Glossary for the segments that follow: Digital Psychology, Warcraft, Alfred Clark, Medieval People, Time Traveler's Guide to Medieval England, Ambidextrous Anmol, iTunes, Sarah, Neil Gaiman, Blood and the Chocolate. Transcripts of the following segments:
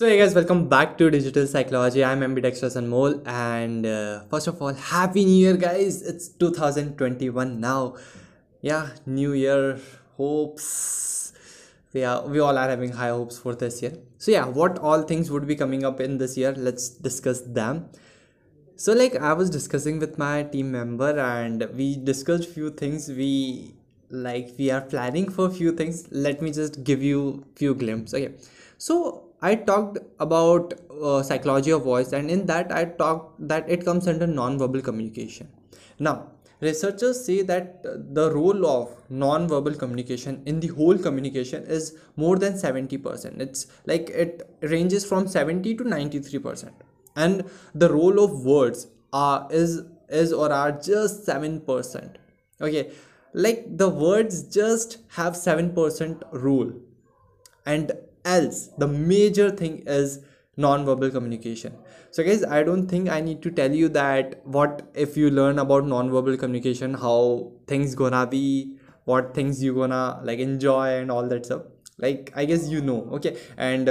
So hey guys, welcome back to Digital Psychology. I'm Ambidextrous Anmol, and first of all, Happy New Year guys. It's 2021 now. Yeah, New Year hopes. Yeah, we all are having high hopes for this year. So yeah, what all things would be coming up in this year? Let's discuss them. So like I was discussing with my team member, and we discussed few things. We are planning for few things. Let me just give you few glimpses. Okay, so I talked about psychology of voice, and in that I talked that it comes under non-verbal communication. Now, researchers say that the role of non-verbal communication in the whole communication is more than 70%. It's like it ranges from 70 to 93%, and the role of words are just 7%. Okay, like the words just have 7% rule, and else the major thing is non-verbal communication. So guys, I don't think I need to tell you that what if you learn about non-verbal communication, how things gonna be, what things you gonna like enjoy and all that stuff. Like I guess you know. Okay, and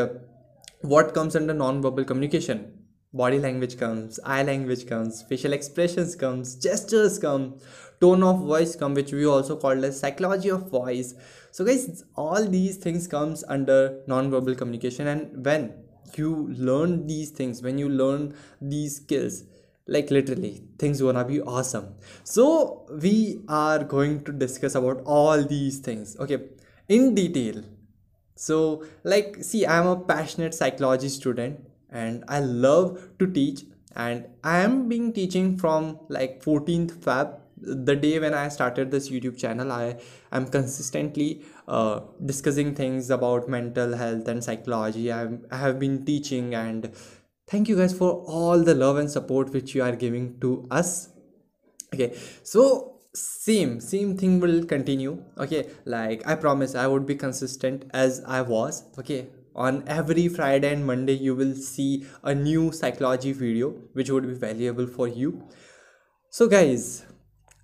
what comes under non-verbal communication? Body language comes, eye language comes, facial expressions comes, gestures come, tone of voice come, which we also called as psychology of voice. So guys, all these things comes under non-verbal communication, and when you learn these things, when you learn these skills, like literally things gonna be awesome. So we are going to discuss about all these things, okay, in detail. So like see, I'm a passionate psychology student, and I love to teach, and I am teaching from like 14th Feb, the day when I started this YouTube channel. I am consistently discussing things about mental health and psychology. I have been teaching, and thank you guys for all the love and support which you are giving to us. Okay, so same thing will continue. Okay, like I promise I would be consistent as I was. Okay, on every Friday and Monday you will see a new psychology video which would be valuable for you. So guys,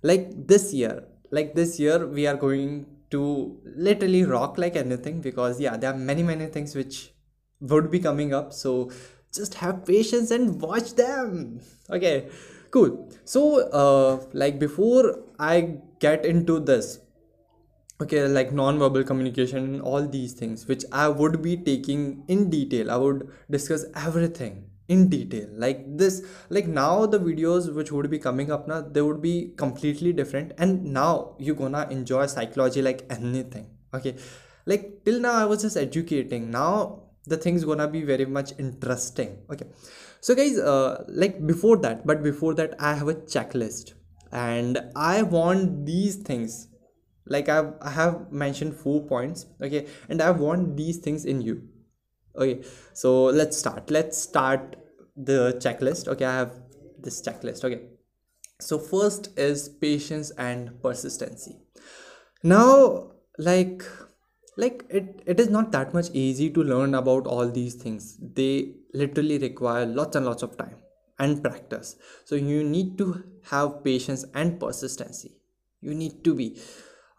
like this year we are going to literally rock like anything, because yeah, there are many things which would be coming up. So just have patience and watch them. Okay, cool. So like before I get into this, okay, like non-verbal communication and all these things which I would be taking in detail, I would discuss everything in detail like this. Like now the videos which would be coming up now, they would be completely different, and now you're gonna enjoy psychology like anything. Okay, like till now I was just educating, now the thing's gonna be very much interesting. Okay, so guys, before that I have a checklist, and I want these things. Like I have mentioned 4 points, okay, and I want these things in you. Okay, so let's start the checklist. Okay, I have this checklist. Okay, so first is patience and persistency. Now it is not that much easy to learn about all these things. They literally require lots and lots of time and practice. So you need to have patience and persistency. You need to be.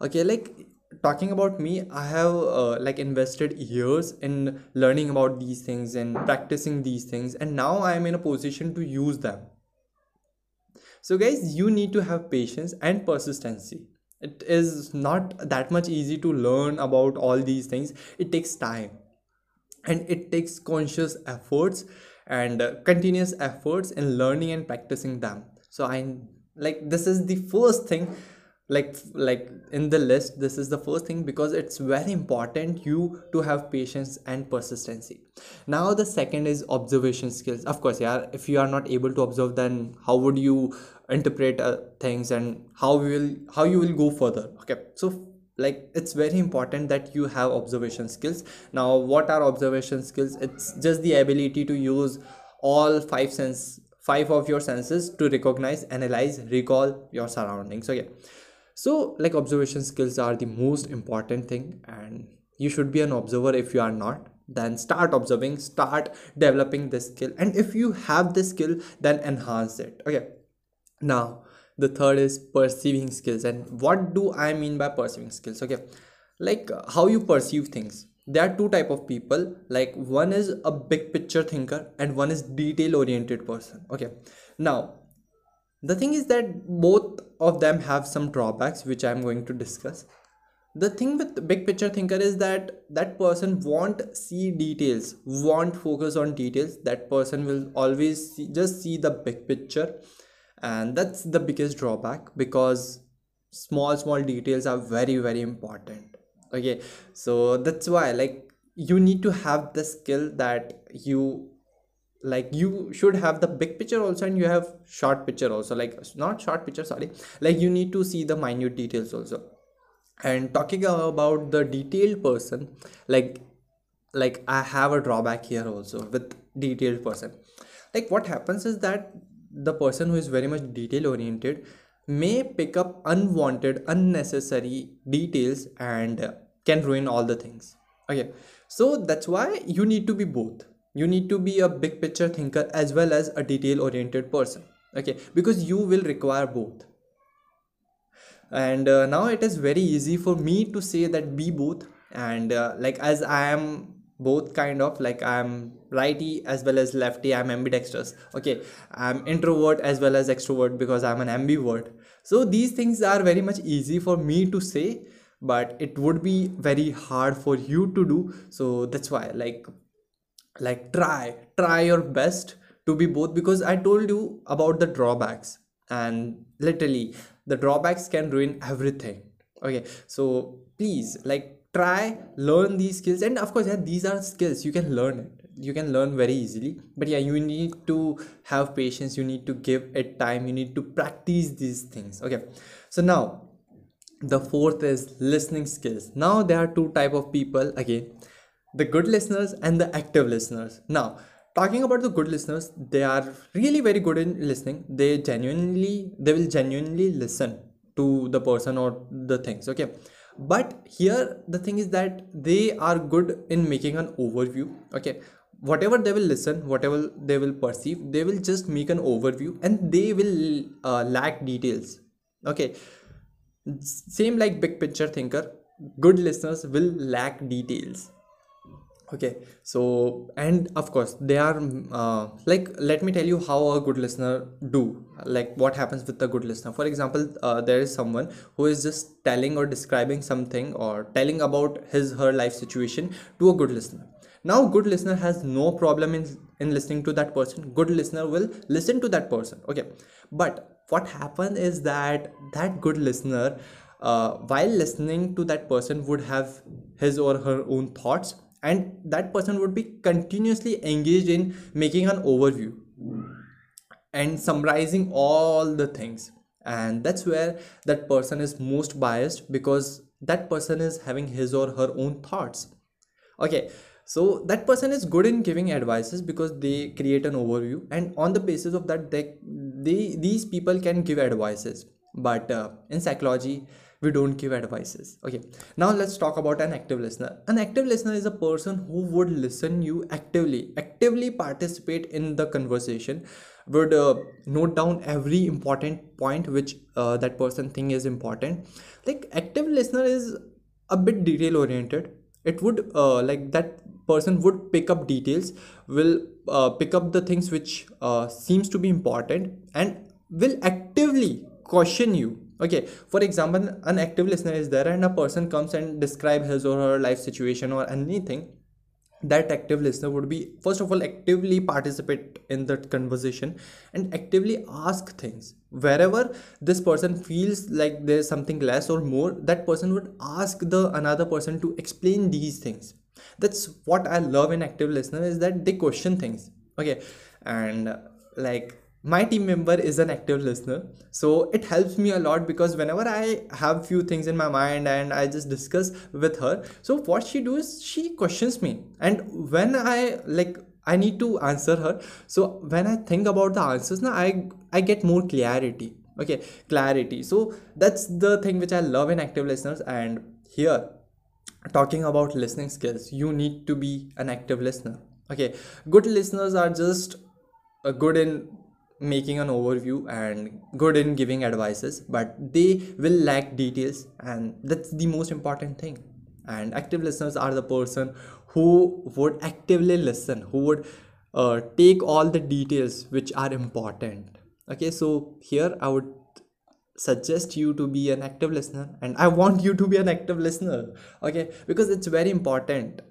Okay, like talking about me, I have invested years in learning about these things and practicing these things, and now I am in a position to use them. So guys, you need to have patience and persistency. It is not that much easy to learn about all these things. It takes time, and it takes conscious efforts and continuous efforts in learning and practicing them. So this is the first thing. Like in the list, this is the first thing, because it's very important you to have patience and persistency. Now the second is observation skills. Of course, yeah, if you are not able to observe, then how would you interpret things, and how you will go further? Okay, so like it's very important that you have observation skills. Now what are observation skills? It's just the ability to use all five of your senses to recognize, analyze, recall your surroundings. Okay, so like observation skills are the most important thing, and you should be an observer. If you are not, then start observing, start developing this skill, and if you have this skill, then enhance it. Okay, now the third is perceiving skills. And what do I mean by perceiving skills? Okay, like how you perceive things. there are two type of people, like one is a big picture thinker and one is detail oriented person. Okay, now the thing is that both of them have some drawbacks which I am going to discuss. The thing with the big picture thinker is that person won't see details, won't focus on details. That person will always just see the big picture, and that's the biggest drawback, because small details are very important. Okay, so that's why, like, you need to have the skill that you should have the big picture also, and you have short picture also, like you need to see the minute details also. And talking about the detailed person, like I have a drawback here also with detailed person. Like, what happens is that the person who is very much detail oriented may pick up unwanted, unnecessary details and can ruin all the things. Okay, so that's why you need to be both. You need to be a big picture thinker as well as a detail oriented person. Okay, because you will require both. And now it is very easy for me to say that be both, and like, as I am both, kind of, like, I am righty as well as lefty. I am ambidextrous. Okay, I am introvert as well as extrovert, because I am an ambivert. So these things are very much easy for me to say, but it would be very hard for you to do. So that's why, like try your best to be both, because I told you about the drawbacks, and literally the drawbacks can ruin everything. Okay, so please, like, try, learn these skills. And of course, yeah, these are skills, you can learn it, you can learn very easily, but yeah, you need to have patience, you need to give it time, you need to practice these things. Okay, so now the fourth is listening skills. Now there are two type of people again, the good listeners and the active listeners. Now talking about the good listeners, they are really very good in listening. They will genuinely listen to the person or the things. Okay, but here the thing is that they are good in making an overview. Okay, whatever they will listen, whatever they will perceive, they will just make an overview, and they will lack details. Okay, same like big picture thinker, good listeners will lack details. Okay, so, and of course they are like, let me tell you how a good listener do, like what happens with a good listener. For example, there is someone who is just telling or describing something or telling about her life situation to a good listener. Now good listener has no problem in listening to that person. Good listener will listen to that person. Okay, but what happens is that good listener, while listening to that person, would have his or her own thoughts, and that person would be continuously engaged in making an overview and summarizing all the things. And that's where that person is most biased, because that person is having his or her own thoughts. Okay, so that person is good in giving advices, because they create an overview, and on the basis of that, these people can give advices. But in psychology, we don't give advices. Okay, now let's talk about an active listener. An active listener is a person who would listen you actively participate in the conversation, would note down every important point which that person think is important. Like, active listener is a bit detail oriented. It would like, that person would pick up details, will pick up the things which seems to be important, and will actively question you. Okay, for example, an active listener is there, and a person comes and describe his or her life situation or anything. That active listener would be, first of all, actively participate in that conversation and actively ask things. Wherever this person feels like there's something less or more, that person would ask the another person to explain these things. That's what I love in active listener, is that they question things. Okay, and like, my team member is an active listener, so it helps me a lot, because whenever I have few things in my mind and I just discuss with her, so what she do is she questions me, and when I need to answer her, so when I think about the answers, now I get more clarity. Okay, clarity. So that's the thing which I love in active listeners. And here, talking about listening skills, you need to be an active listener. Okay, good listeners are just good in making an overview and good in giving advices, but they will lack details, and that's the most important thing. And active listeners are the person who would actively listen, who would take all the details which are important. Okay, so here I would suggest you to be an active listener, and I want you to be an active listener, okay, because it's very important.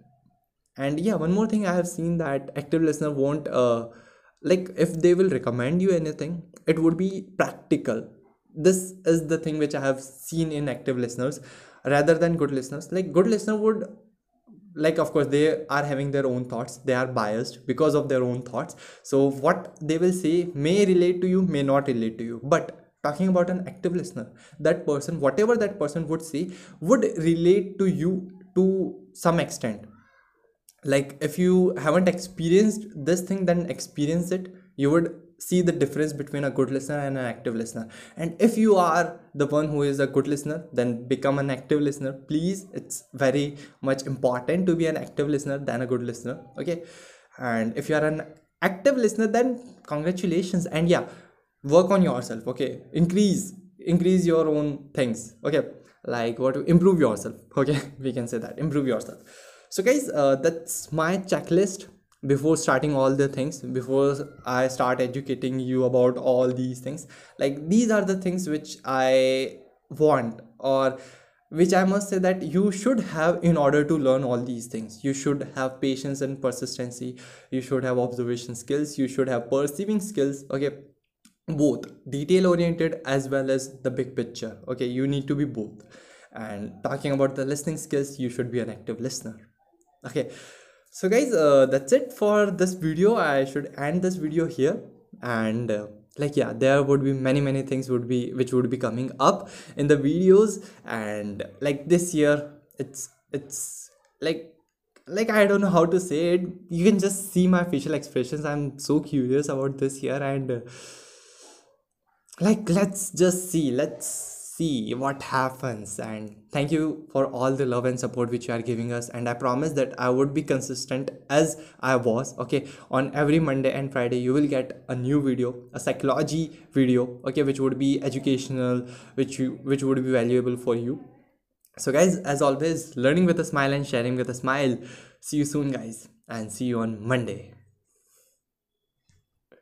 And yeah, one more thing I have seen that active listener won't like if they will recommend you anything, it would be practical. This is the thing which I have seen in active listeners rather than good listeners. Like good listener would, like, of course they are having their own thoughts, they are biased because of their own thoughts, so what they will say may relate to you, may not relate to you. But talking about an active listener, that person, whatever that person would say would relate to you to some extent. Like if you haven't experienced this thing, then experience it. You would see the difference between a good listener and an active listener. And if you are the one who is a good listener, then become an active listener, please. It's very much important to be an active listener than a good listener, okay? And if you are an active listener, then congratulations. And yeah, work on yourself, okay? Increase your own things, okay? Like what to improve yourself, okay? We can say that, improve yourself. So guys, that's my checklist before starting all the things, before I start educating you about all these things. Like these are the things which I want, or which I must say that you should have in order to learn all these things. You should have patience and persistency, you should have observation skills, you should have perceiving skills, okay? Both detail oriented as well as the big picture, okay? You need to be both. And talking about the listening skills, you should be an active listener, okay? So guys, that's it for this video. I should end this video here. And like yeah, there would be many things which would be coming up in the videos. And like this year, it's like I don't know how to say it. You can just see my facial expressions. I'm so curious about this year. And like let's see what happens. And thank you for all the love and support which you are giving us, and I promise that I would be consistent as I was, okay? On every Monday and Friday you will get a new video, a psychology video, okay, which would be educational, which would be valuable for you. So guys, as always, learning with a smile and sharing with a smile. See you soon guys, and see you on Monday.